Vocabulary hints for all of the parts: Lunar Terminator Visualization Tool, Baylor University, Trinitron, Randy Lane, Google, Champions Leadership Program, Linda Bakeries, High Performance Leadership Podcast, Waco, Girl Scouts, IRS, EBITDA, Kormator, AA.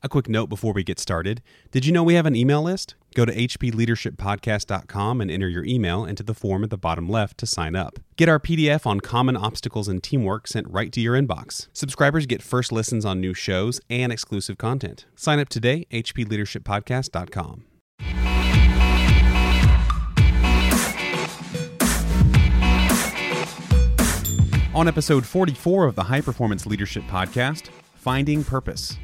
A quick note before we get started. Did you know we have an email list? Go to hpleadershippodcast.com and enter your email into the form at the bottom left to sign up. Get our PDF on common obstacles and teamwork sent right to your inbox. Subscribers get first listens on new shows and exclusive content. Sign up today, hpleadershippodcast.com. On episode 44 of the High Performance Leadership Podcast, Finding Purpose.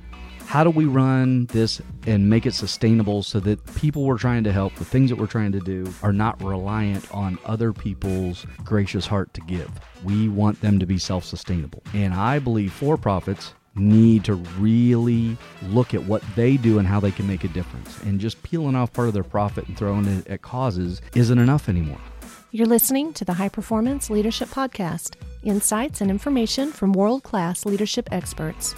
How do we run this and make it sustainable so that people we're trying to help, the things that we're trying to do, are not reliant on other people's gracious heart to give? We want them to be self-sustainable. And I believe for-profits need to really look at what they do and how they can make a difference. And just peeling off part of their profit and throwing it at causes isn't enough anymore. You're listening to the High Performance Leadership Podcast. Insights and information from world-class leadership experts.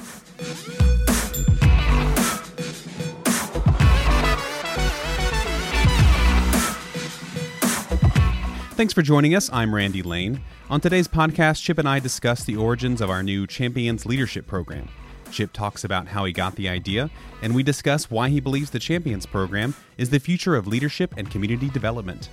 Thanks for joining us. I'm Randy Lane. On today's podcast, Chip and I discuss the origins of our new Champions Leadership Program. Chip talks about how he got the idea, and we discuss why he believes the Champions Program is the future of leadership and community development.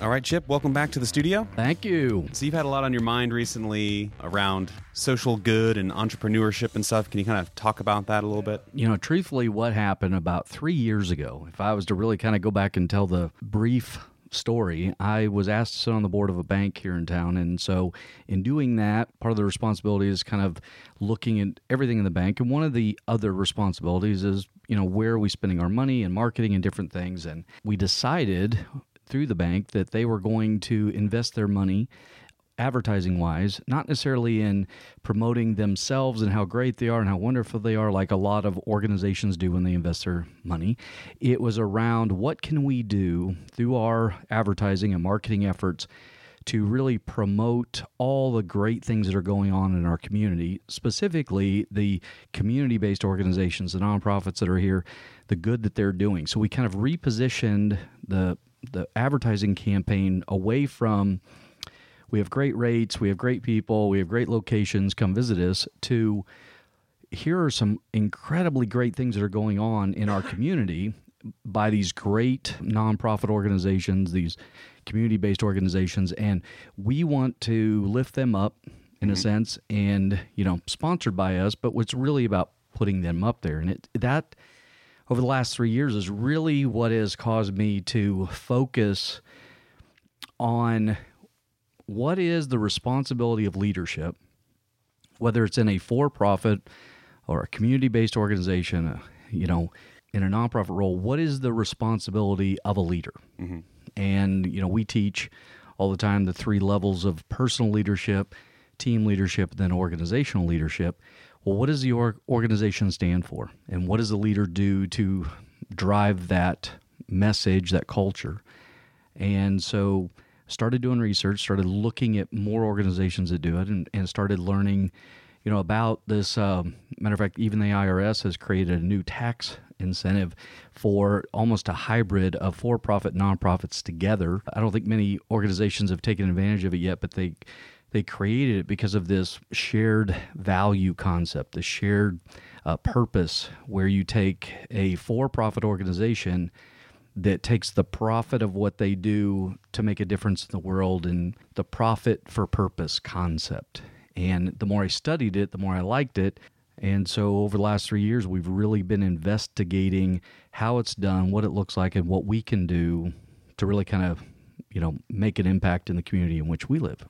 All right, Chip, welcome back to the studio. Thank you. So you've had a lot on your mind recently around social good and entrepreneurship and stuff. Can you kind of talk about that a little bit? You know, truthfully, what happened about 3 years ago, if I was to really kind of go back and tell the brief story, I was asked to sit on the board of a bank here in town. And so in doing that, part of the responsibility is kind of looking at everything in the bank. And one of the other responsibilities is, you know, where are we spending our money and marketing and different things. And we decided through the bank that they were going to invest their money advertising-wise, not necessarily in promoting themselves and how great they are and how wonderful they are like a lot of organizations do when they invest their money. It was around what can we do through our advertising and marketing efforts to really promote all the great things that are going on in our community, specifically the community-based organizations, the nonprofits that are here, the good that they're doing. So we kind of repositioned the advertising campaign away from we have great rates, we have great people, we have great locations, come visit us, to here are some incredibly great things that are going on in our community by these great nonprofit organizations, these community-based organizations, and we want to lift them up in a sense and, you know, sponsored by us, but it's really about putting them up there. And that over the last 3 years is really what has caused me to focus on what is the responsibility of leadership, whether it's in a for-profit or a community-based organization, you know, in a nonprofit role, what is the responsibility of a leader? Mm-hmm. And, you know, we teach all the time the three levels of personal leadership, team leadership, and then organizational leadership. Well, what does the organization stand for? And what does the leader do to drive that message, that culture? And so started doing research, started looking at more organizations that do it, and started learning, you know, about this. Matter of fact, even the IRS has created a new tax incentive for almost a hybrid of for-profit nonprofits together. I don't think many organizations have taken advantage of it yet, but they created it because of this shared value concept, the shared purpose, where you take a for-profit organization that takes the profit of what they do to make a difference in the world, and the profit for purpose concept. And the more I studied it, the more I liked it. And so over the last 3 years, we've really been investigating how it's done, what it looks like, and what we can do to really kind of, you know, make an impact in the community in which we live.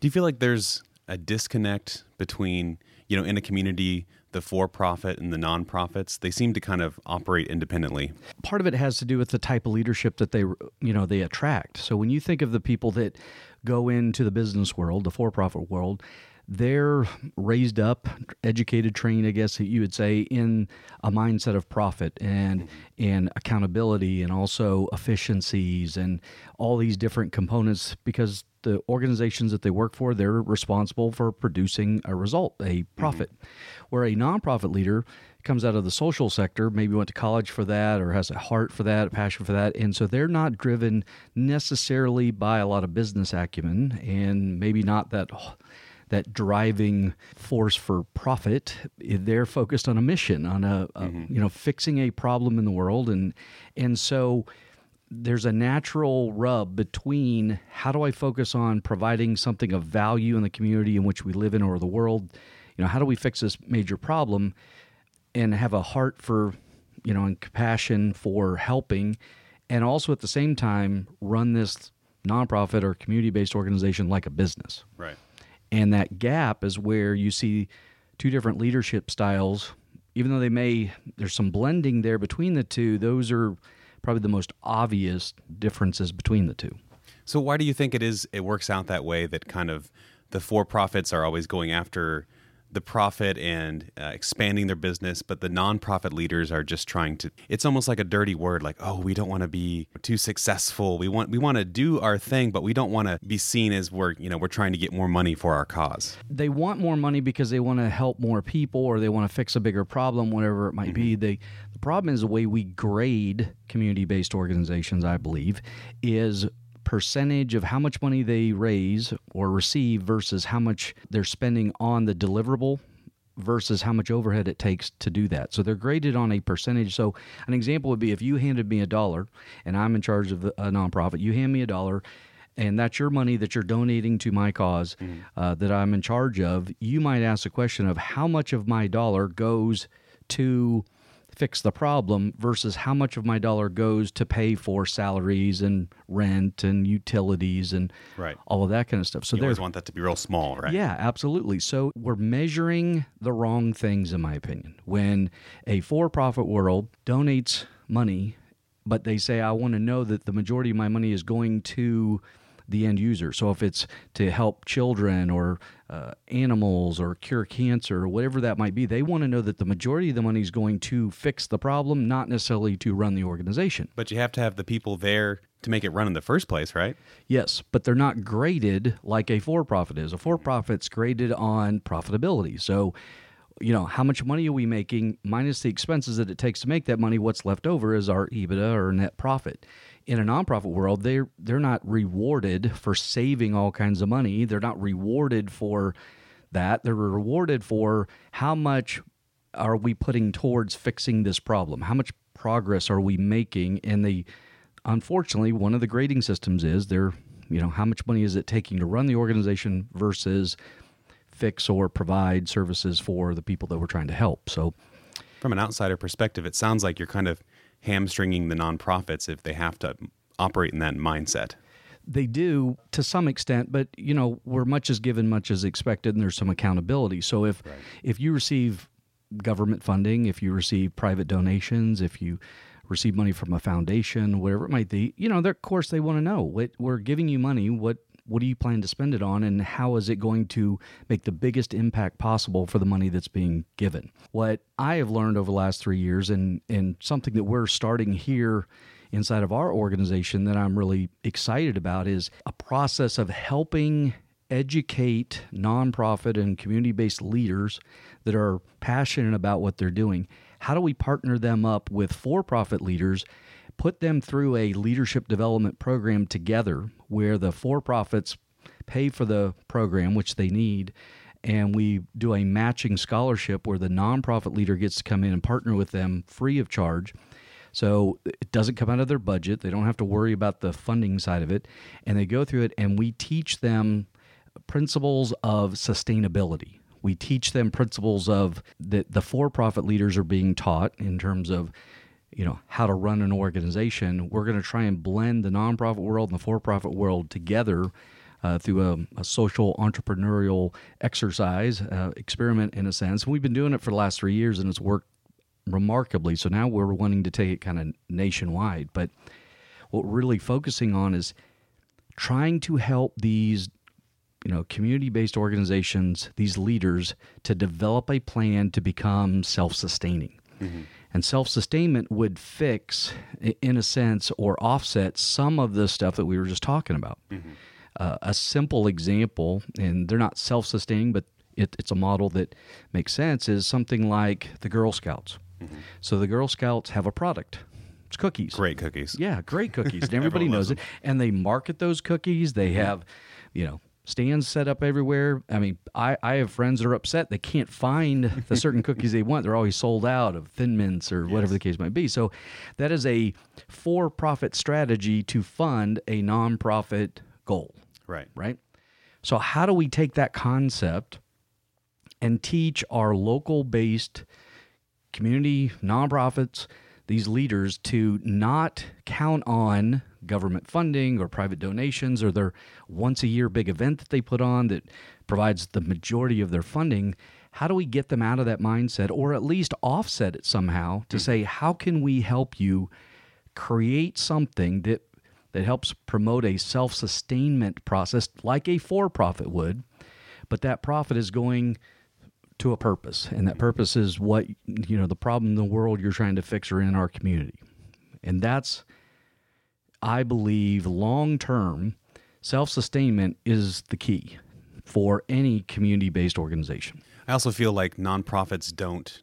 Do you feel like there's a disconnect between, you know, in a community, the for-profit and the nonprofits? They seem to kind of operate independently. Part of it has to do with the type of leadership that they, you know, they attract. So when you think of the people that go into the business world, the for-profit world, they're raised up, educated, trained, I guess you would say, in a mindset of profit and accountability and also efficiencies and all these different components, because the organizations that they work for, they're responsible for producing a result, a profit, where a nonprofit leader comes out of the social sector, maybe went to college for that or has a heart for that, a passion for that. And so they're not driven necessarily by a lot of business acumen and maybe not that driving force for profit. They're focused on a mission, on a fixing a problem in the world. And so there's a natural rub between how do I focus on providing something of value in the community in which we live in or the world? You know, how do we fix this major problem and have a heart for, you know, and compassion for helping, and also at the same time run this nonprofit or community-based organization like a business. Right. And that gap is where you see two different leadership styles. Even though there's some blending there between the two, those are probably the most obvious differences between the two. So why do you think it works out that way, that kind of the for-profits are always going after the profit and expanding their business, but the nonprofit leaders are just trying to, it's almost like a dirty word, like, oh, we don't want to be too successful. We want to do our thing, but we don't want to be seen as we're trying to get more money for our cause. They want more money because they want to help more people or they want to fix a bigger problem, whatever it might be. The problem is the way we grade community-based organizations, I believe, is percentage of how much money they raise or receive versus how much they're spending on the deliverable versus how much overhead it takes to do that. So they're graded on a percentage. So an example would be if you handed me $1 and I'm in charge of a nonprofit, you hand me $1 and that's your money that you're donating to my cause that I'm in charge of, you might ask the question of how much of my dollar goes to fix the problem versus how much of my dollar goes to pay for salaries and rent and utilities and all of that kind of stuff. So you always want that to be real small, right? Yeah, absolutely. So we're measuring the wrong things, in my opinion. When a for-profit world donates money, but they say, I want to know that the majority of my money is going to the end user. So if it's to help children or animals or cure cancer or whatever that might be, they want to know that the majority of the money is going to fix the problem, not necessarily to run the organization. But you have to have the people there to make it run in the first place, right? Yes, but they're not graded like a for-profit is. A for-profit's graded on profitability. So, you know, how much money are we making minus the expenses that it takes to make that money? What's left over is our EBITDA or net profit. In a nonprofit world, they're not rewarded for saving all kinds of money. They're not rewarded for that. They're rewarded for how much are we putting towards fixing this problem? How much progress are we making? And unfortunately, one of the grading systems is how much money is it taking to run the organization versus fix or provide services for the people that we're trying to help. So from an outsider perspective, it sounds like you're kind of hamstringing the nonprofits if they have to operate in that mindset. They do to some extent, but you know, where much is given, much is expected, and there's some accountability. So if you receive government funding, if you receive private donations, if you receive money from a foundation, whatever it might be, you know, of course they want to know, we're giving you money, what do you plan to spend it on, and how is it going to make the biggest impact possible for the money that's being given? What I have learned over the last 3 years, and something that we're starting here inside of our organization that I'm really excited about, is a process of helping educate nonprofit and community-based leaders that are passionate about what they're doing. How do we partner them up with for-profit leaders, put them through a leadership development program together where the for-profits pay for the program, which they need, and we do a matching scholarship where the nonprofit leader gets to come in and partner with them free of charge. So it doesn't come out of their budget. They don't have to worry about the funding side of it. And they go through it, and we teach them principles of sustainability. We teach them principles of that the for-profit leaders are being taught in terms of, you know, how to run an organization. We're going to try and blend the nonprofit world and the for-profit world together through a social entrepreneurial exercise, experiment in a sense. We've been doing it for the last 3 years and it's worked remarkably. So now we're wanting to take it kind of nationwide. But what we're really focusing on is trying to help these, you know, community-based organizations, these leaders, to develop a plan to become self-sustaining. Mm-hmm. And self-sustainment would fix, in a sense, or offset some of the stuff that we were just talking about. Mm-hmm. A simple example, and they're not self-sustaining, but it's a model that makes sense, is something like the Girl Scouts. Mm-hmm. So the Girl Scouts have a product. It's cookies. Great cookies. Yeah, great cookies. And everybody knows it. And they market those cookies. They have, stands set up everywhere. I mean, I have friends that are upset they can't find the certain cookies they want. They're always sold out of Thin Mints or whatever the case might be. So that is a for-profit strategy to fund a non-profit goal. Right. Right? So how do we take that concept and teach our local-based community nonprofits, these leaders, to not count on government funding or private donations or their once-a-year big event that they put on that provides the majority of their funding? How do we get them out of that mindset, or at least offset it somehow to say, how can we help you create something that helps promote a self-sustainment process like a for-profit would, but that profit is going to a purpose, and that purpose is what, the problem in the world you're trying to fix or in our community. And that's, I believe, long-term self-sustainment is the key for any community-based organization. I also feel like nonprofits don't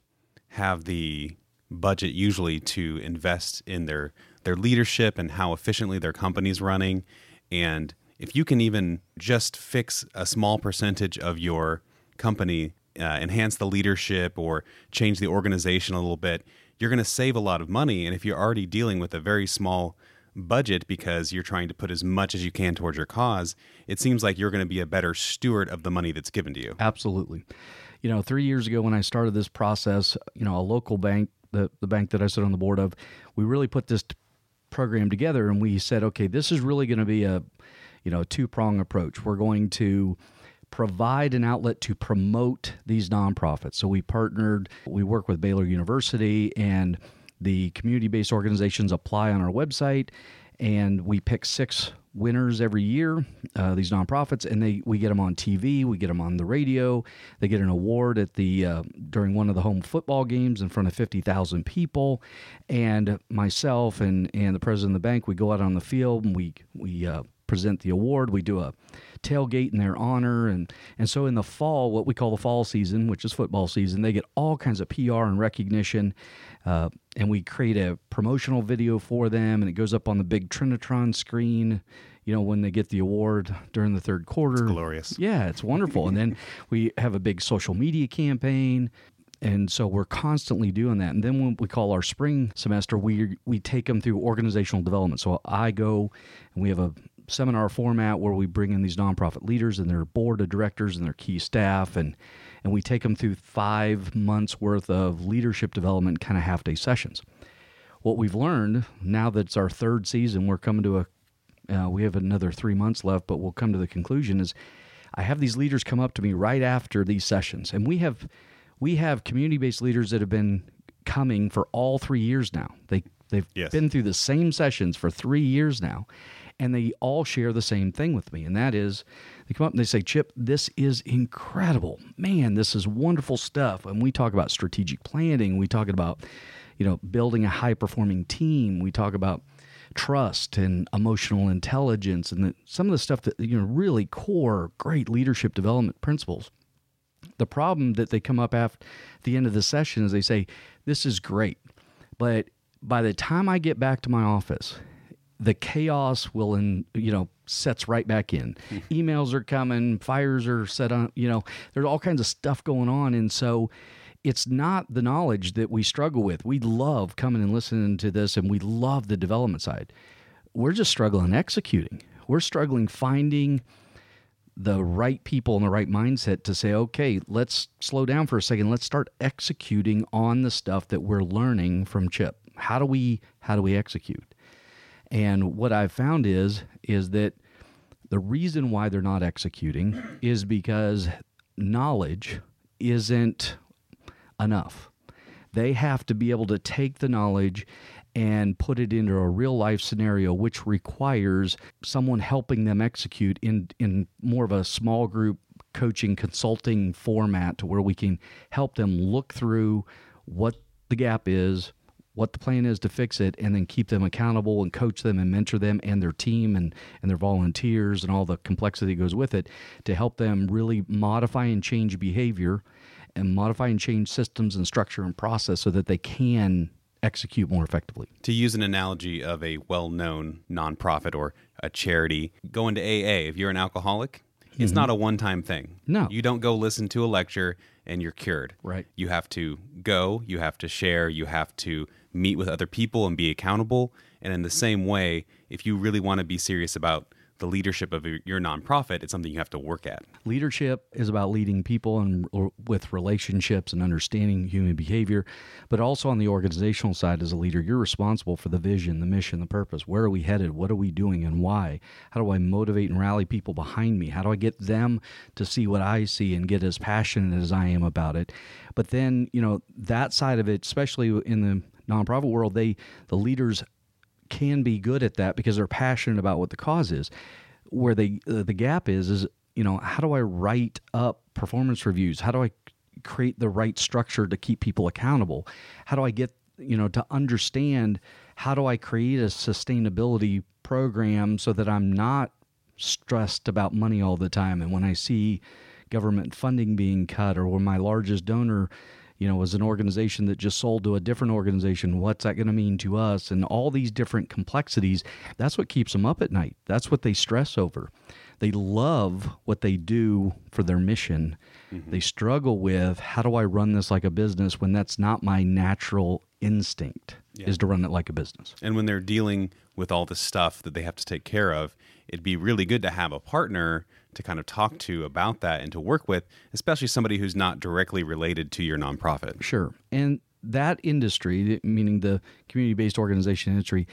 have the budget usually to invest in their leadership and how efficiently their company's running. And if you can even just fix a small percentage of your company, enhance the leadership or change the organization a little bit, you're going to save a lot of money. And if you're already dealing with a very small budget because you're trying to put as much as you can towards your cause, it seems like you're going to be a better steward of the money that's given to you. Absolutely. 3 years ago when I started this process, a local bank, the bank that I sit on the board of, we really put this program together, and we said, okay, this is really going to be a two-prong approach. We're going to provide an outlet to promote these nonprofits. So we partnered, we work with Baylor University, and the community-based organizations apply on our website, and we pick 6 winners every year, these nonprofits, and we get them on TV, we get them on the radio. They get an award at during one of the home football games in front of 50,000 people. And myself and the president of the bank, we go out on the field and we present the award. We do a tailgate in their honor. And so in the fall, what we call the fall season, which is football season, they get all kinds of PR and recognition. And we create a promotional video for them, and it goes up on the big Trinitron screen, when they get the award during the third quarter. It's glorious. Yeah, it's wonderful. And then we have a big social media campaign. And so we're constantly doing that. And then when we call our spring semester, we take them through organizational development. So I go, and we have a seminar format where we bring in these nonprofit leaders and their board of directors and their key staff, and we take them through 5 months worth of leadership development, kind of half-day sessions. What we've learned, now that it's our third season, we're coming to we have another 3 months left, but we'll come to the conclusion, is I have these leaders come up to me right after these sessions. And we have community-based leaders that have been coming for all 3 years now. They've been through the same sessions for 3 years now. And they all share the same thing with me, and that is, they come up and they say, Chip, this is incredible. Man, this is wonderful stuff. And we talk about strategic planning. We talk about, building a high-performing team. We talk about trust and emotional intelligence and some of the stuff that, really core, great leadership development principles. The problem that they come up after the end of the session is they say, this is great, but by the time I get back to my office, the chaos will, sets right back in. Emails are coming, fires are set on, there's all kinds of stuff going on. And so it's not the knowledge that we struggle with. We love coming and listening to this, and we love the development side. We're just struggling executing. We're struggling finding the right people and the right mindset to say, okay, let's slow down for a second. Let's start executing on the stuff that we're learning from Chip. How do we execute? And what I've found is that the reason why they're not executing is because knowledge isn't enough. They have to be able to take the knowledge and put it into a real life scenario, which requires someone helping them execute in more of a small group coaching, consulting format, to where we can help them look through what the gap is, what the plan is to fix it, and then keep them accountable and coach them and mentor them and their team and their volunteers and all the complexity that goes with it, to help them really modify and change behavior and modify and change systems and structure and process so that they can execute more effectively. To use an analogy of a well-known nonprofit or a charity, going to AA, if you're an alcoholic, it's not a one-time thing. No. You don't go listen to a lecture and you're cured. Right. You have to go, you have to share, you have to meet with other people and be accountable. And in the same way, if you really want to be serious about the leadership of your nonprofit, it's something you have to work at. Leadership is about leading people and with relationships and understanding human behavior, but also on the organizational side as a leader, you're responsible for the vision, the mission, the purpose. Where are we headed? What are we doing and why? How do I motivate and rally people behind me? How do I get them to see what I see and get as passionate as I am about it? But then, you know, that side of it, especially in the nonprofit world, the leaders can be good at that because they're passionate about what the cause is. Where the gap is, you know, how do I write up performance reviews? How do I create the right structure to keep people accountable? How do I get, you know, to understand how do I create a sustainability program so that I'm not stressed about money all the time? And when I see government funding being cut, or when my largest donor, you know, as an organization that just sold to a different organization, what's that going to mean to us? And all these different complexities, that's what keeps them up at night. That's what they stress over. They love what they do for their mission. Mm-hmm. They struggle with, how do I run this like a business when that's not my natural instinct, is to run it like a business. And when they're dealing with all the stuff that they have to take care of, it'd be really good to have a partner to kind of talk to about that and to work with, especially somebody who's not directly related to your nonprofit. Sure. And that industry, meaning the community-based organization industry,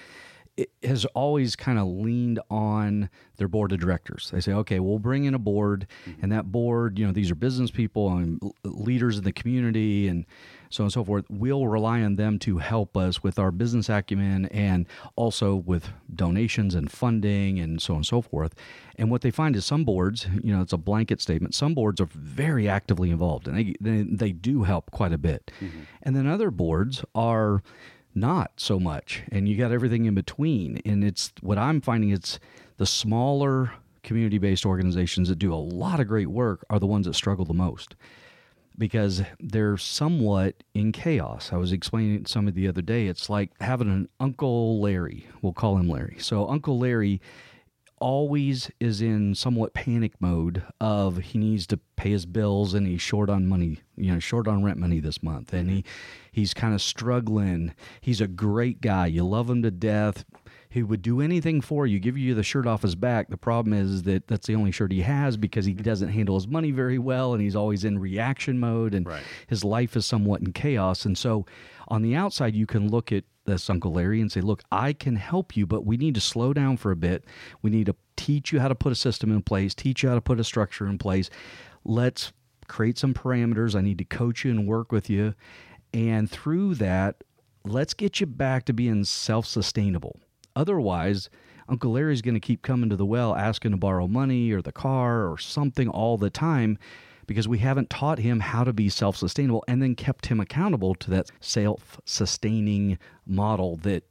it has always kind of leaned on their board of directors. They say, okay, we'll bring in a board, and that board, you know, these are business people and leaders in the community and so on and so forth. We'll rely on them to help us with our business acumen and also with donations and funding and so on and so forth. And what they find is some boards, you know, it's a blanket statement, some boards are very actively involved and they do help quite a bit. Mm-hmm. And then other boards are not so much, and you got everything in between. And it's what I'm finding, it's the smaller community-based organizations that do a lot of great work are the ones that struggle the most because they're somewhat in chaos. I was explaining to somebody the other day, it's like having an Uncle Larry, we'll call him Larry. So Uncle Larry always is in somewhat panic mode of he needs to pay his bills and he's short on money, you know, short on rent money this month. And he's kind of struggling. He's a great guy. You love him to death. He would do anything for you, give you the shirt off his back. The problem is that that's the only shirt he has because he doesn't handle his money very well and he's always in reaction mode and his life is somewhat in chaos. And so on the outside, you can look at this Uncle Larry and say, look, I can help you, but we need to slow down for a bit. We need to teach you how to put a system in place, teach you how to put a structure in place. Let's create some parameters. I need to coach you and work with you. And through that, let's get you back to being self-sustainable. Otherwise, Uncle Larry's going to keep coming to the well, asking to borrow money or the car or something all the time because we haven't taught him how to be self-sustainable and then kept him accountable to that self-sustaining model that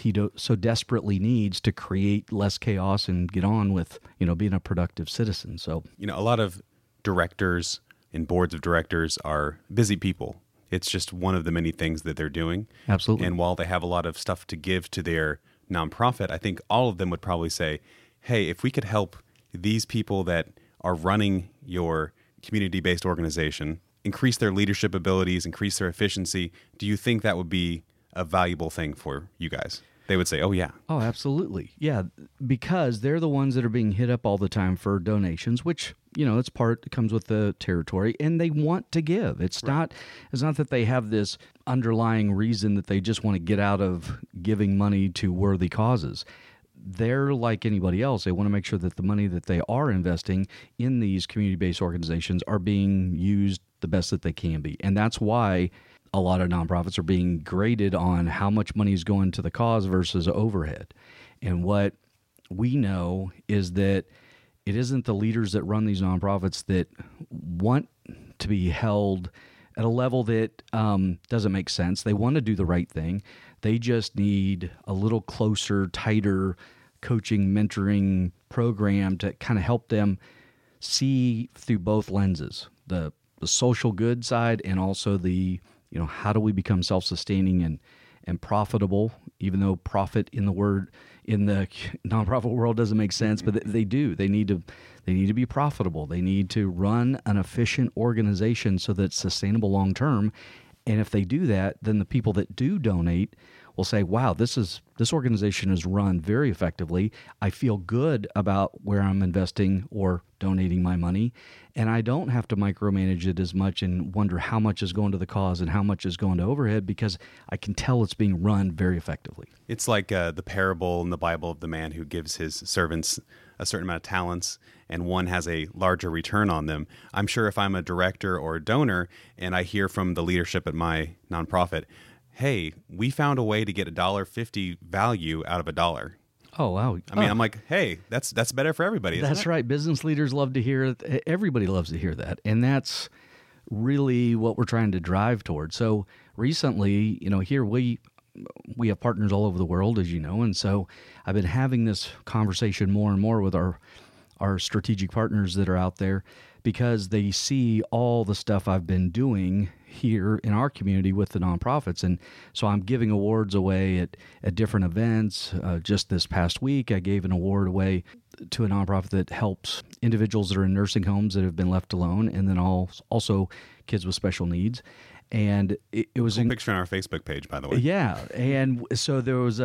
he so desperately needs to create less chaos and get on with, you know, being a productive citizen. So, you know, a lot of directors and boards of directors are busy people. It's just one of the many things that they're doing. Absolutely. And while they have a lot of stuff to give to their nonprofit, I think all of them would probably say, hey, if we could help these people that are running your community-based organization increase their leadership abilities, increase their efficiency, do you think that would be a valuable thing for you guys? They would say, oh, yeah. Oh, absolutely. Yeah, because they're the ones that are being hit up all the time for donations, which, you know, it's part that comes with the territory, and they want to give. It's not that they have this underlying reason that they just want to get out of giving money to worthy causes. They're like anybody else. They want to make sure that the money that they are investing in these community-based organizations are being used the best that they can be. And that's why a lot of nonprofits are being graded on how much money is going to the cause versus overhead. And what we know is that it isn't the leaders that run these nonprofits that want to be held at a level that doesn't make sense. They want to do the right thing. They just need a little closer, tighter coaching, mentoring program to kind of help them see through both lenses, the the social good side and also the, you know, how do we become self-sustaining and profitable, even though profit in the word in the nonprofit world doesn't make sense, but they do. They need to be profitable. They need to run an efficient organization so that it's sustainable long term. And if they do that, then the people that do donate will say, wow, this organization is run very effectively. I feel good about where I'm investing or donating my money, and I don't have to micromanage it as much and wonder how much is going to the cause and how much is going to overhead, because I can tell it's being run very effectively. It's like the parable in the Bible of the man who gives his servants a certain amount of talents, and one has a larger return on them. I'm sure if I'm a director or a donor and I hear from the leadership at my nonprofit, hey, we found a way to get $1.50 value out of $1. Oh, wow. I mean, I'm like, hey, that's better for everybody, isn't it? That's right. Business leaders love to hear it. Everybody loves to hear that. And that's really what we're trying to drive toward. So recently, you know, here we have partners all over the world, as you know. And so I've been having this conversation more and more with our strategic partners that are out there, because they see all the stuff I've been doing here in our community with the nonprofits. And so I'm giving awards away at different events. Just this past week, I gave an award away to a nonprofit that helps individuals that are in nursing homes that have been left alone, and then also kids with special needs. And it was a picture on our Facebook page, by the way. Yeah. And so there was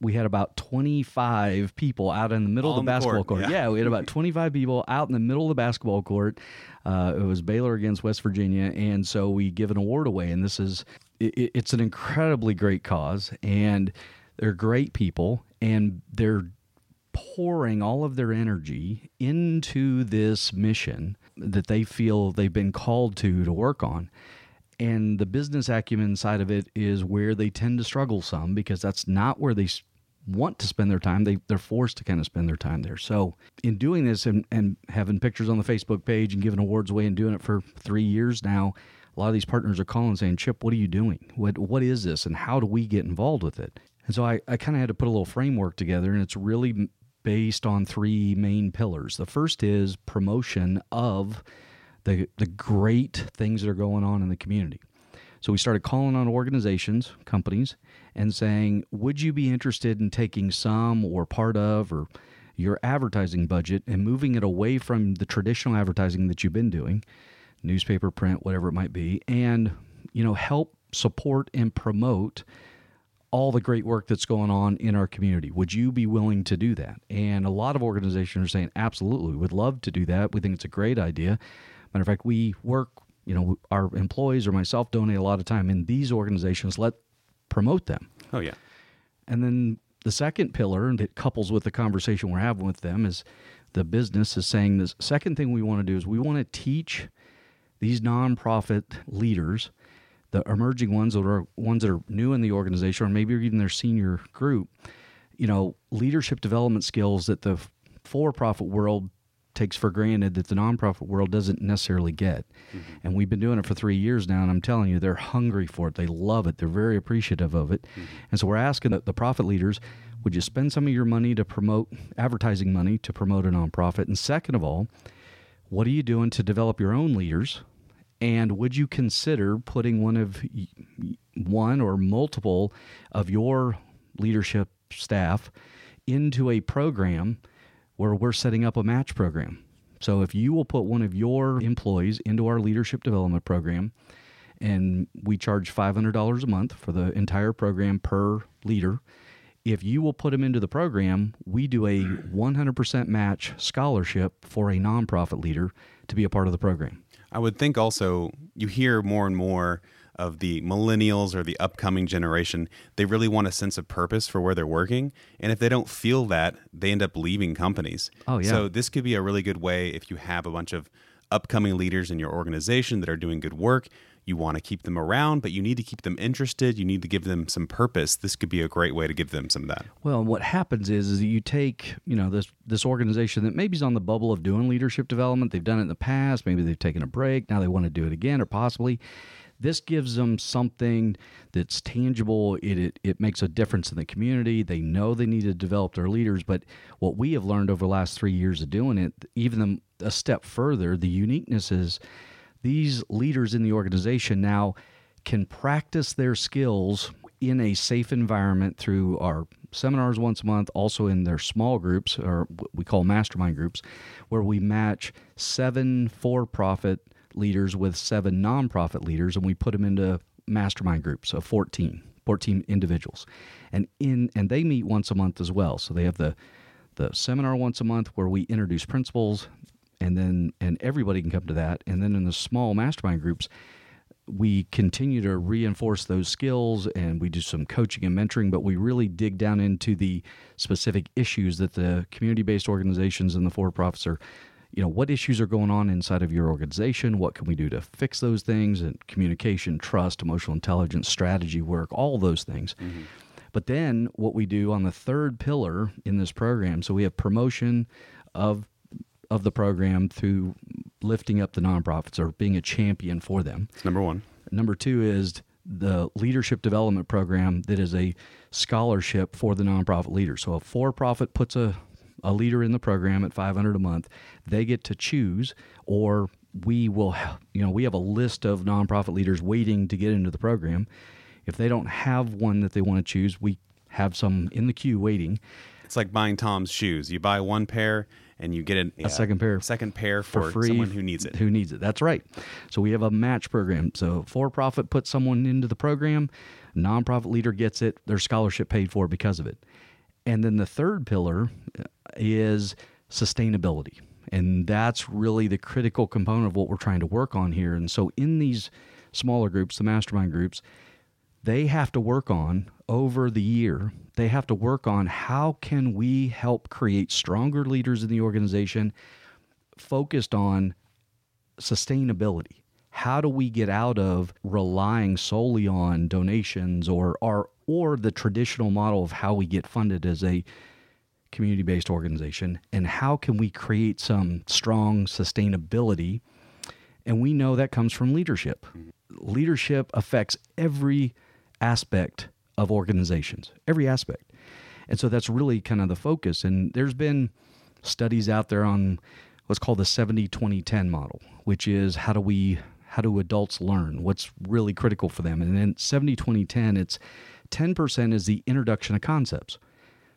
we had about 25 people out in the middle of the basketball court. Yeah. We had about 25 people out in the middle of the basketball court. It was Baylor against West Virginia. And so we give an award away. And this is, it's an incredibly great cause. And they're great people. And they're pouring all of their energy into this mission that they feel they've been called to work on. And the business acumen side of it is where they tend to struggle some, because that's not where they want to spend their time. They're forced to kind of spend their time there. So in doing this and having pictures on the Facebook page and giving awards away and doing it for 3 years now, a lot of these partners are calling saying, Chip, what are you doing? What is this? And how do we get involved with it? And so I kind of had to put a little framework together, and it's really based on three main pillars. The first is promotion of the great things that are going on in the community. So we started calling on organizations, companies, and saying, would you be interested in taking some or part of or your advertising budget and moving it away from the traditional advertising that you've been doing, newspaper, print, whatever it might be, and, you know, help support and promote all the great work that's going on in our community. Would you be willing to do that? And a lot of organizations are saying, absolutely, we'd love to do that. We think it's a great idea. Matter of fact, we work, you know, our employees or myself donate a lot of time in these organizations. Let's promote them. Oh, yeah. And then the second pillar that couples with the conversation we're having with them is the business is saying this second thing we want to do is we want to teach these nonprofit leaders, the emerging ones that are new in the organization, or maybe even their senior group, you know, leadership development skills that the for-profit world takes for granted that the nonprofit world doesn't necessarily get. Mm-hmm. And we've been doing it for 3 years now, and I'm telling you, they're hungry for it. They love it. They're very appreciative of it. Mm-hmm. And so we're asking the profit leaders, would you spend some of your money to promote, advertising money to promote a nonprofit? And second of all, what are you doing to develop your own leaders? And would you consider putting one or multiple of your leadership staff into a program where we're setting up a match program? So if you will put one of your employees into our leadership development program, and we charge $500 a month for the entire program per leader, if you will put them into the program, we do a 100% match scholarship for a nonprofit leader to be a part of the program. I would think also you hear more and more of the millennials or the upcoming generation, they really want a sense of purpose for where they're working. And if they don't feel that, they end up leaving companies. Oh, yeah. So this could be a really good way if you have a bunch of upcoming leaders in your organization that are doing good work. You want to keep them around, but you need to keep them interested. You need to give them some purpose. This could be a great way to give them some of that. Well, what happens is you take, you know, this organization that maybe is on the bubble of doing leadership development. They've done it in the past. Maybe they've taken a break. Now they want to do it again, or possibly. This gives them something that's tangible. It makes a difference in the community. They know they need to develop their leaders. But what we have learned over the last 3 years of doing it, even a step further, the uniqueness is these leaders in the organization now can practice their skills in a safe environment through our seminars once a month, also in their small groups, or what we call mastermind groups, where we match 7 for-profit leaders with 7 nonprofit leaders, and we put them into mastermind groups of 14 individuals. And they meet once a month as well. So they have the seminar once a month where we introduce principles, and everybody can come to that. And then in the small mastermind groups, we continue to reinforce those skills, and we do some coaching and mentoring, but we really dig down into the specific issues that the community-based organizations and the for-profits are, what issues are going on inside of your organization? What can we do to fix those things? And communication, trust, emotional intelligence, strategy work, all those things. Mm-hmm. But then what we do on the third pillar in this program, so we have promotion of the program through lifting up the nonprofits or being a champion for them. That's number one. Number two is the leadership development program that is a scholarship for the nonprofit leader. So a for-profit puts a leader in the program at $500 a month. They get to choose, or we will, we have a list of nonprofit leaders waiting to get into the program. If they don't have one that they want to choose, we have some in the queue waiting. It's like buying Tom's shoes. You buy one pair and you get a second pair for free, someone who needs it. That's right. So we have a match program. So for-profit puts someone into the program, nonprofit leader gets it, their scholarship paid for because of it. And then the third pillar is sustainability. And that's really the critical component of what we're trying to work on here. And so in these smaller groups, the mastermind groups, they have to work on, over the year, they have to work on how can we help create stronger leaders in the organization focused on sustainability. How do we get out of relying solely on donations or the traditional model of how we get funded as a community-based organization, and how can we create some strong sustainability? And we know that comes from leadership. Leadership affects every aspect of organizations, every aspect. And so that's really kind of the focus. And there's been studies out there on what's called the 70-20-10 model, which is how do adults learn? What's really critical for them? And then 70-20-10, it's 10% is the introduction of concepts.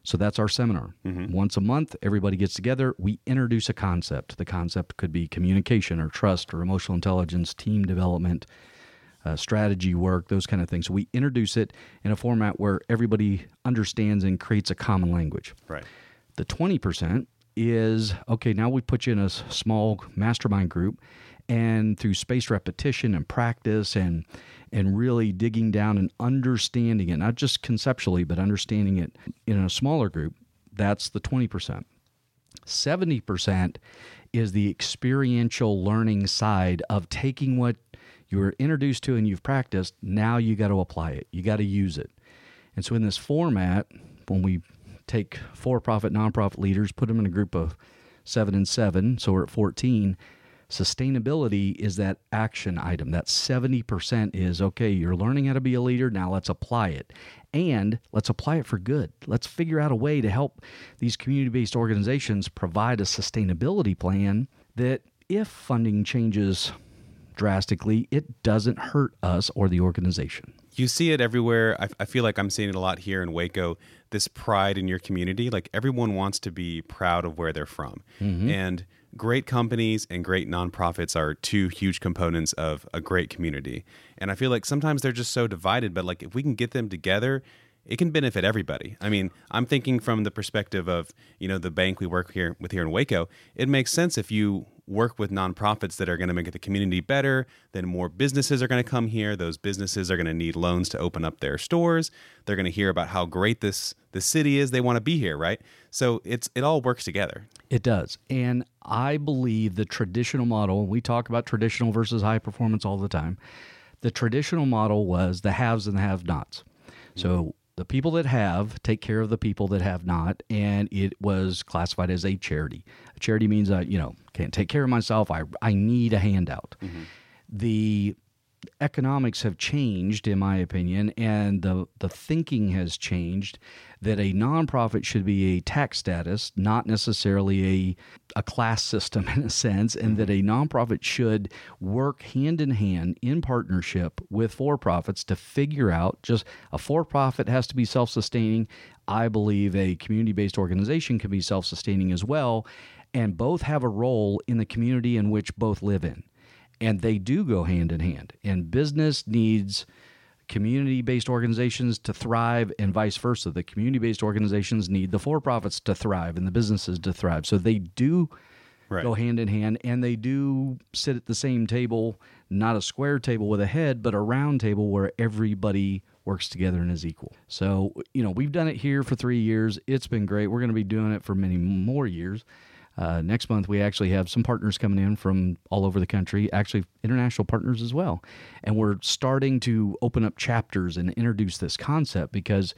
So that's our seminar. Mm-hmm. Once a month, everybody gets together. We introduce a concept. The concept could be communication or trust or emotional intelligence, team development, strategy work, those kind of things. So we introduce it in a format where everybody understands and creates a common language. Right. The 20% is, okay, now we put you in a small mastermind group, and through spaced repetition and practice and really digging down and understanding it, not just conceptually, but understanding it in a smaller group, that's the 20%. 70% is the experiential learning side of taking what you were introduced to and you've practiced, now you got to apply it. You got to use it. And so in this format, when we take for-profit, nonprofit leaders, put them in a group of 7 and 7, so we're at 14, sustainability is that action item. That 70% is, okay, you're learning how to be a leader. Now let's apply it. And let's apply it for good. Let's figure out a way to help these community-based organizations provide a sustainability plan that if funding changes drastically, it doesn't hurt us or the organization. You see it everywhere. I feel like I'm seeing it a lot here in Waco, this pride in your community. Like everyone wants to be proud of where they're from. Mm-hmm. And great companies and great nonprofits are two huge components of a great community. And I feel like sometimes they're just so divided, but like if we can get them together, it can benefit everybody. I mean, I'm thinking from the perspective of, the bank we work here in Waco. It makes sense if you work with nonprofits that are going to make the community better, then more businesses are going to come here. Those businesses are going to need loans to open up their stores. They're going to hear about how great the city is. They want to be here, right? So it all works together. It does. And I believe the traditional model, we talk about traditional versus high performance all the time. The traditional model was the haves and the have-nots. So the people that have take care of the people that have not, and it was classified as a charity. A charity means I can't take care of myself. I need a handout. Mm-hmm. The economics have changed, in my opinion, and the thinking has changed that a nonprofit should be a tax status, not necessarily a class system in a sense, and that a nonprofit should work hand in hand in partnership with for-profits to figure out just a for-profit has to be self-sustaining. I believe a community-based organization can be self-sustaining as well, and both have a role in the community in which both live in. And they do go hand in hand. And business needs community-based organizations to thrive and vice versa. The community-based organizations need the for-profits to thrive and the businesses to thrive. So they do go hand in hand, and they do sit at the same table, not a square table with a head, but a round table where everybody works together and is equal. So, you know, we've done it here for 3 years. It's been great. We're going to be doing it for many more years. Next month, we actually have some partners coming in from all over the country, actually international partners as well. And we're starting to open up chapters and introduce this concept because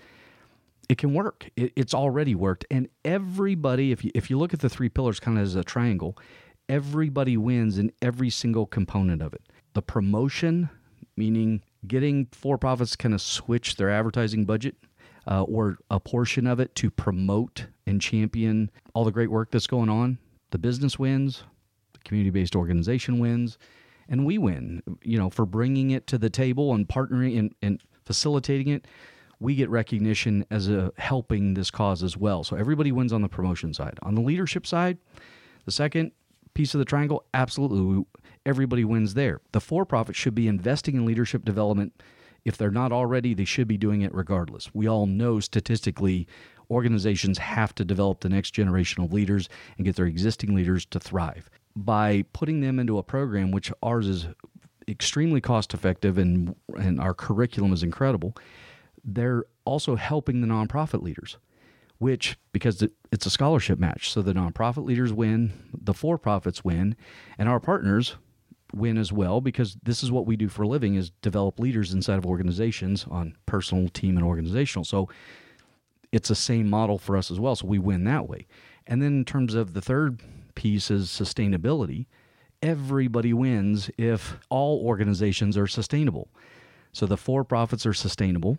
it can work. It's already worked. And everybody, if you look at the three pillars kind of as a triangle, everybody wins in every single component of it. The promotion, meaning getting for-profits kind of switch their advertising budget or a portion of it to promote and champion all the great work that's going on. The business wins, the community-based organization wins, and we win, you know, for bringing it to the table and partnering and facilitating it. We get recognition as a helping this cause as well. So everybody wins on the promotion side. On the leadership side, the second piece of the triangle, absolutely, everybody wins there. The for-profit should be investing in leadership development. If they're not already, they should be doing it regardless. We all know statistically organizations have to develop the next generation of leaders and get their existing leaders to thrive. By putting them into a program, which ours is extremely cost-effective and our curriculum is incredible, they're also helping the nonprofit leaders, which, because it's a scholarship match, so the nonprofit leaders win, the for-profits win, and our partners win as well, because this is what we do for a living is develop leaders inside of organizations on personal, team, and organizational. So it's the same model for us as well. So we win that way. And then in terms of the third piece is sustainability. Everybody wins if all organizations are sustainable. So the for-profits are sustainable.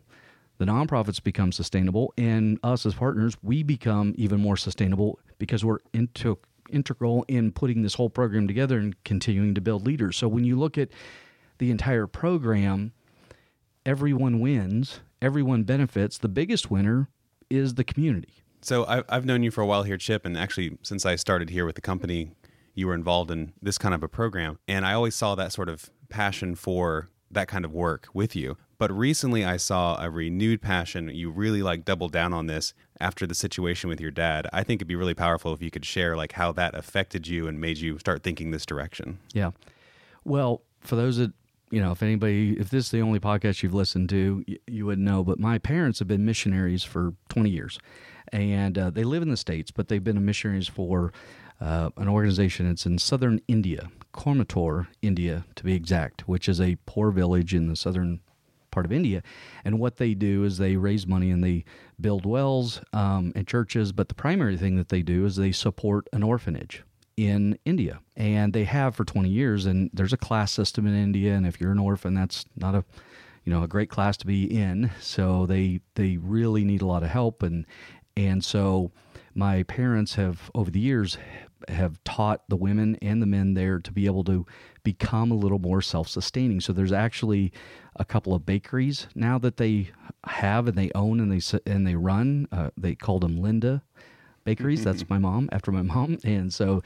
The nonprofits become sustainable. And us as partners, we become even more sustainable because we're integral in putting this whole program together and continuing to build leaders. So when you look at the entire program, everyone wins, everyone benefits. The biggest winner is the community. So I've known you for a while here, Chip, and actually since I started here with the company, you were involved in this kind of a program. And I always saw that sort of passion for that kind of work with you. But recently I saw a renewed passion. You really doubled down on this after the situation with your dad. I think it'd be really powerful if you could share how that affected you and made you start thinking this direction. Yeah. Well, for those that, if this is the only podcast you've listened to, you wouldn't know, but my parents have been missionaries for 20 years and they live in the States, but they've been missionaries for an organization. It's in southern India, Kormator, India, to be exact, which is a poor village in the southern part of India. And what they do is they raise money and they build wells and churches. But the primary thing that they do is they support an orphanage in India. And they have for 20 years. And there's a class system in India. And if you're an orphan, that's not a great class to be in. So they really need a lot of help. And so my parents have, over the years, have taught the women and the men there to be able to become a little more self-sustaining. So there's actually a couple of bakeries now that they have and they own and they run. They called them Linda Bakeries. That's my mom, after my mom. And so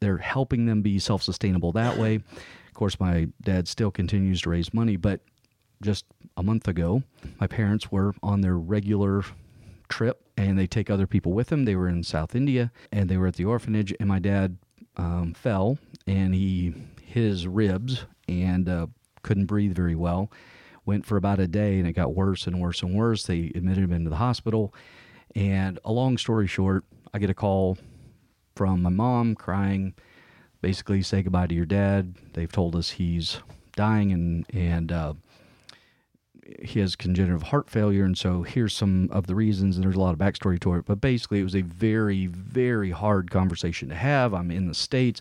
they're helping them be self-sustainable that way. Of course, my dad still continues to raise money, but just a month ago, my parents were on their regular trip and they take other people with them. They were in South India and they were at the orphanage, and my dad fell and he hit his ribs and couldn't breathe very well. Went for about a day and it got worse and worse and worse. They admitted him into the hospital, and a long story short, I get a call from my mom crying, basically say goodbye to your dad. They've told us he's dying and he has congenital heart failure, and so here's some of the reasons, and there's a lot of backstory to it. But basically, it was a very, very hard conversation to have. I'm in the States.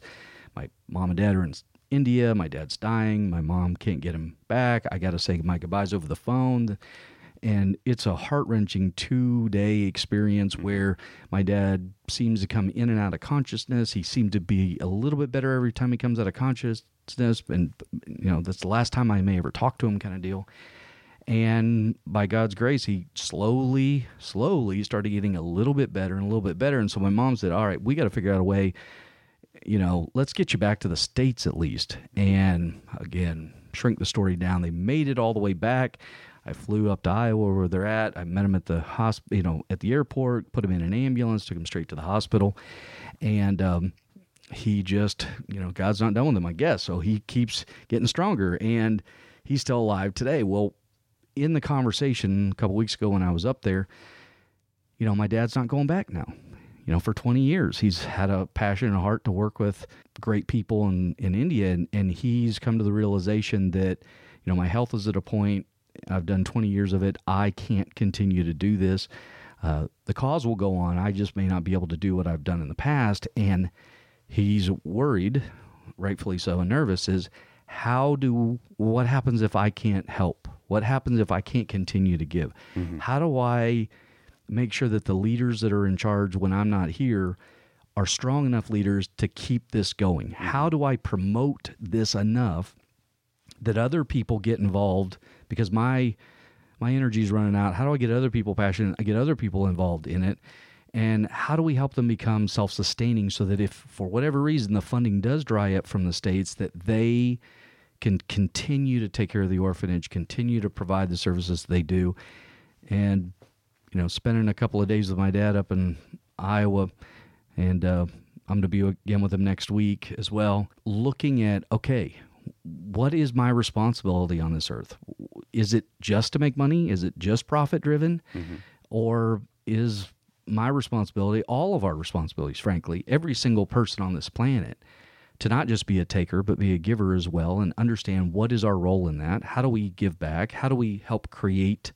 My mom and dad are in India. My dad's dying. My mom can't get him back. I got to say my goodbyes over the phone. And it's a heart-wrenching two-day experience where my dad seems to come in and out of consciousness. He seemed to be a little bit better every time he comes out of consciousness. And, you know, that's the last time I may ever talk to him kind of deal. And by God's grace, he slowly started getting a little bit better and a little bit better. And so my mom said, all right, we got to figure out a way, you know, let's get you back to the States at least. And again, shrink the story down. They made it all the way back. I flew up to Iowa where they're at. I met him at the hospital, you know, at the airport, put him in an ambulance, took him straight to the hospital. And he just, you know, God's not done with him, I guess. So he keeps getting stronger and he's still alive today. Well, in the conversation a couple weeks ago when I was up there, you know, my dad's not going back now. You know, for 20 years, he's had a passion and a heart to work with great people in India. And he's come to the realization that, you know, my health is at a point, I've done 20 years of it. I can't continue to do this. The cause will go on. I just may not be able to do what I've done in the past. And he's worried, rightfully so, and nervous is what happens if I can't help? What happens if I can't continue to give? Mm-hmm. How do I make sure that the leaders that are in charge when I'm not here are strong enough leaders to keep this going? Mm-hmm. How do I promote this enough that other people get involved because my energy is running out? How do I get other people passionate? I get other people involved in it. And how do we help them become self-sustaining so that if for whatever reason the funding does dry up from the States, that they can continue to take care of the orphanage, continue to provide the services they do. And, you know, spending a couple of days with my dad up in Iowa, and I'm going to be again with him next week as well, looking at, okay, what is my responsibility on this earth? Is it just to make money? Is it just profit driven? Mm-hmm. Or is my responsibility, all of our responsibilities, frankly, every single person on this planet, to not just be a taker, but be a giver as well, and understand what is our role in that? How do we give back? How do we help create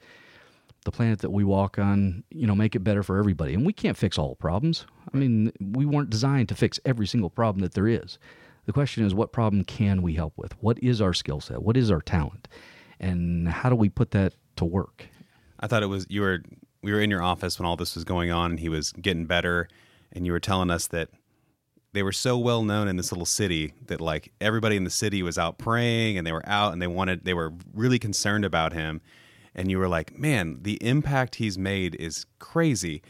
the planet that we walk on, you know, make it better for everybody? And we can't fix all problems. I mean, we weren't designed to fix every single problem that there is. The question is, what problem can we help with? What is our skill set? What is our talent? And how do we put that to work? I thought it was we were in your office when all this was going on and he was getting better, and you were telling us that they were so well known in this little city that like everybody in the city was out praying, and they were out and they were really concerned about him. And you were like, man, the impact he's made is crazy.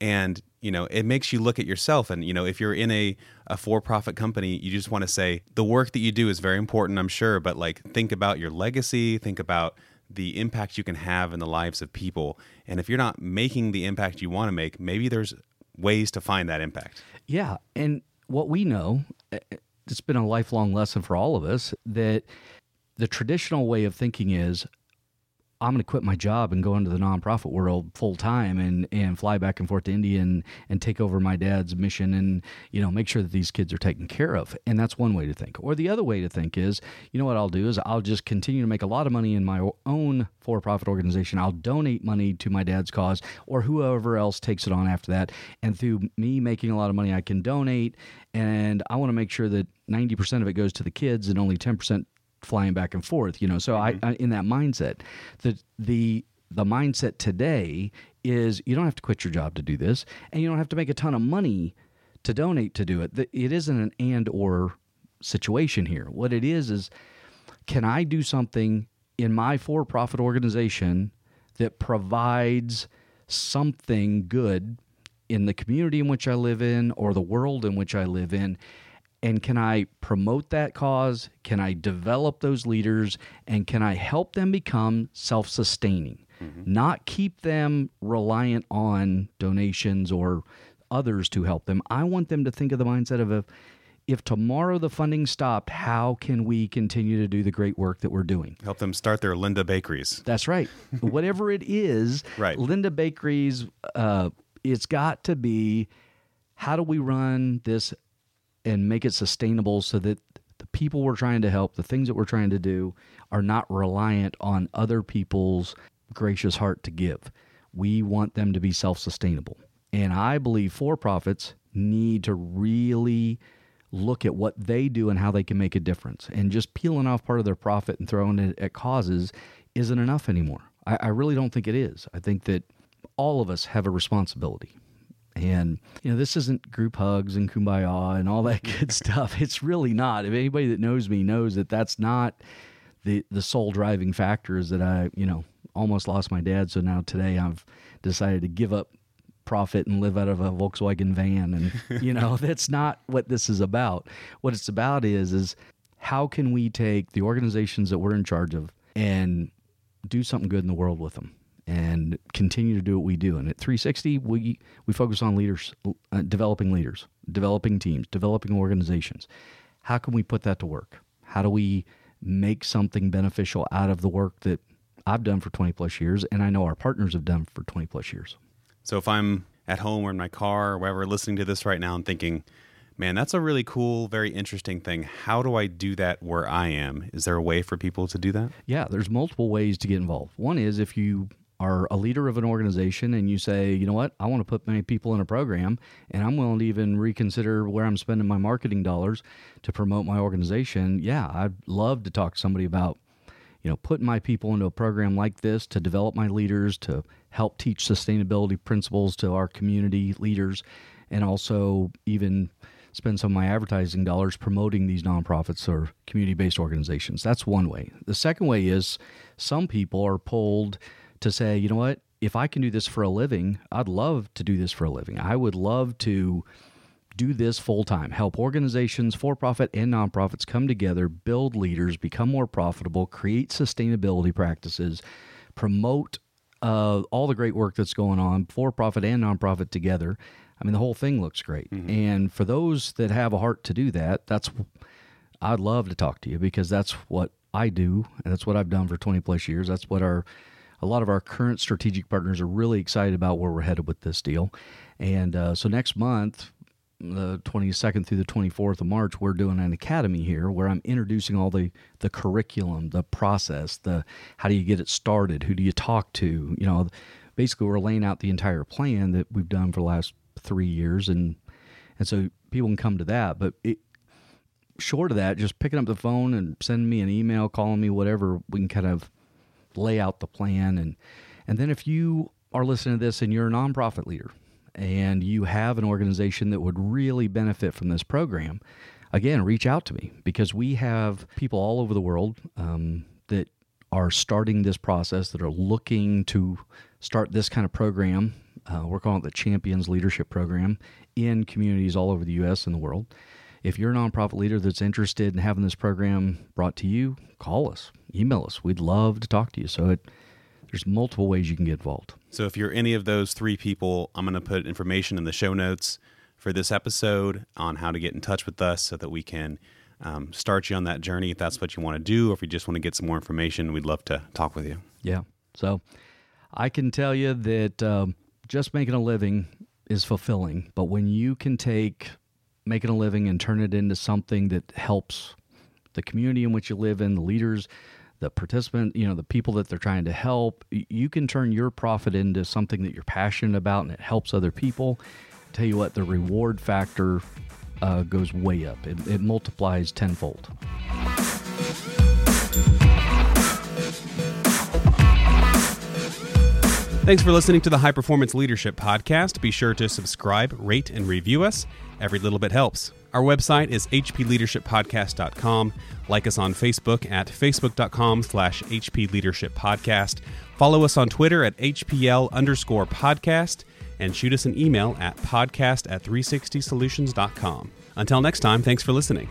And you know, it makes you look at yourself. And, you know, if you're in a for-profit company, you just want to say the work that you do is very important, I'm sure. But like, think about your legacy, think about the impact you can have in the lives of people. And if you're not making the impact you want to make, maybe there's ways to find that impact. Yeah. And what we know, it's been a lifelong lesson for all of us, that the traditional way of thinking is, I'm going to quit my job and go into the nonprofit world full time and fly back and forth to India and take over my dad's mission and, you know, make sure that these kids are taken care of. And that's one way to think. Or the other way to think is, you know what I'll do is I'll just continue to make a lot of money in my own for-profit organization. I'll donate money to my dad's cause or whoever else takes it on after that. And through me making a lot of money, I can donate. And I want to make sure that 90% of it goes to the kids and only 10% flying back and forth, you know. So I in that mindset, the mindset today is you don't have to quit your job to do this, and you don't have to make a ton of money to donate to do it. It isn't an and or situation here. What it is can I do something in my for-profit organization that provides something good in the community in which I live in or the world in which I live in? And can I promote that cause? Can I develop those leaders? And can I help them become self-sustaining? Mm-hmm. Not keep them reliant on donations or others to help them. I want them to think of the mindset of, if tomorrow the funding stopped, how can we continue to do the great work that we're doing? Help them start their Linda Bakeries. That's right. Whatever it is, right. Linda Bakeries, it's got to be, how do we run this and make it sustainable so that the people we're trying to help, the things that we're trying to do, are not reliant on other people's gracious heart to give. We want them to be self-sustainable. And I believe for-profits need to really look at what they do and how they can make a difference. And just peeling off part of their profit and throwing it at causes isn't enough anymore. I really don't think it is. I think that all of us have a responsibility. And, you know, this isn't group hugs and kumbaya and all that good stuff. It's really not. If anybody that knows me knows that that's not the sole driving factor, is that I, you know, almost lost my dad. So now today I've decided to give up profit and live out of a Volkswagen van. And, you know, that's not what this is about. What it's about is how can we take the organizations that we're in charge of and do something good in the world with them, and continue to do what we do. And at 360, we focus on developing leaders, developing teams, developing organizations. How can we put that to work? How do we make something beneficial out of the work that I've done for 20 plus years, and I know our partners have done for 20 plus years? So if I'm at home or in my car or wherever listening to this right now and thinking, man, that's a really cool, very interesting thing. How do I do that where I am? Is there a way for people to do that? Yeah, there's multiple ways to get involved. One is if you are a leader of an organization and you say, you know what, I want to put many people in a program, and I'm willing to even reconsider where I'm spending my marketing dollars to promote my organization. Yeah, I'd love to talk to somebody about, you know, putting my people into a program like this to develop my leaders, to help teach sustainability principles to our community leaders, and also even spend some of my advertising dollars promoting these nonprofits or community-based organizations. That's one way. The second way is some people are pulled to say, you know what, if I can do this for a living, I'd love to do this for a living. I would love to do this full-time, help organizations, for-profit and nonprofits come together, build leaders, become more profitable, create sustainability practices, promote all the great work that's going on, for-profit and nonprofit together. I mean, the whole thing looks great. Mm-hmm. And for those that have a heart to do that, I'd love to talk to you, because that's what I do, and that's what I've done for 20 plus years. That's what a lot of our current strategic partners are really excited about, where we're headed with this deal. And so next month, the 22nd through the 24th of March, we're doing an academy here where I'm introducing all the curriculum, the process, the how do you get it started, who do you talk to. You know, basically we're laying out the entire plan that we've done for the last 3 years. And so people can come to that. But short of that, just picking up the phone and sending me an email, calling me, whatever, we can kind of lay out the plan. And then if you are listening to this and you're a nonprofit leader and you have an organization that would really benefit from this program, again, reach out to me, because we have people all over the world that are starting this process, that are looking to start this kind of program. We're calling it the Champions Leadership Program, in communities all over the U.S. and the world. If you're a nonprofit leader that's interested in having this program brought to you, call us, email us. We'd love to talk to you. So there's multiple ways you can get involved. So if you're any of those three people, I'm going to put information in the show notes for this episode on how to get in touch with us so that we can start you on that journey. If that's what you want to do, or if you just want to get some more information, we'd love to talk with you. Yeah. So I can tell you that just making a living is fulfilling, but when you can take making a living and turn it into something that helps the community in which you live in, the leaders, the participant, you know, the people that they're trying to help, you can turn your profit into something that you're passionate about and it helps other people. I tell you what, the reward factor goes way up. It multiplies tenfold. Thanks for listening to the High Performance Leadership Podcast. Be sure to subscribe, rate, and review us. Every little bit helps. Our website is hpleadershippodcast.com. Like us on Facebook at facebook.com/hpleadershippodcast. Follow us on Twitter at hpl_podcast. And shoot us an email at podcast@360solutions.com. Until next time, thanks for listening.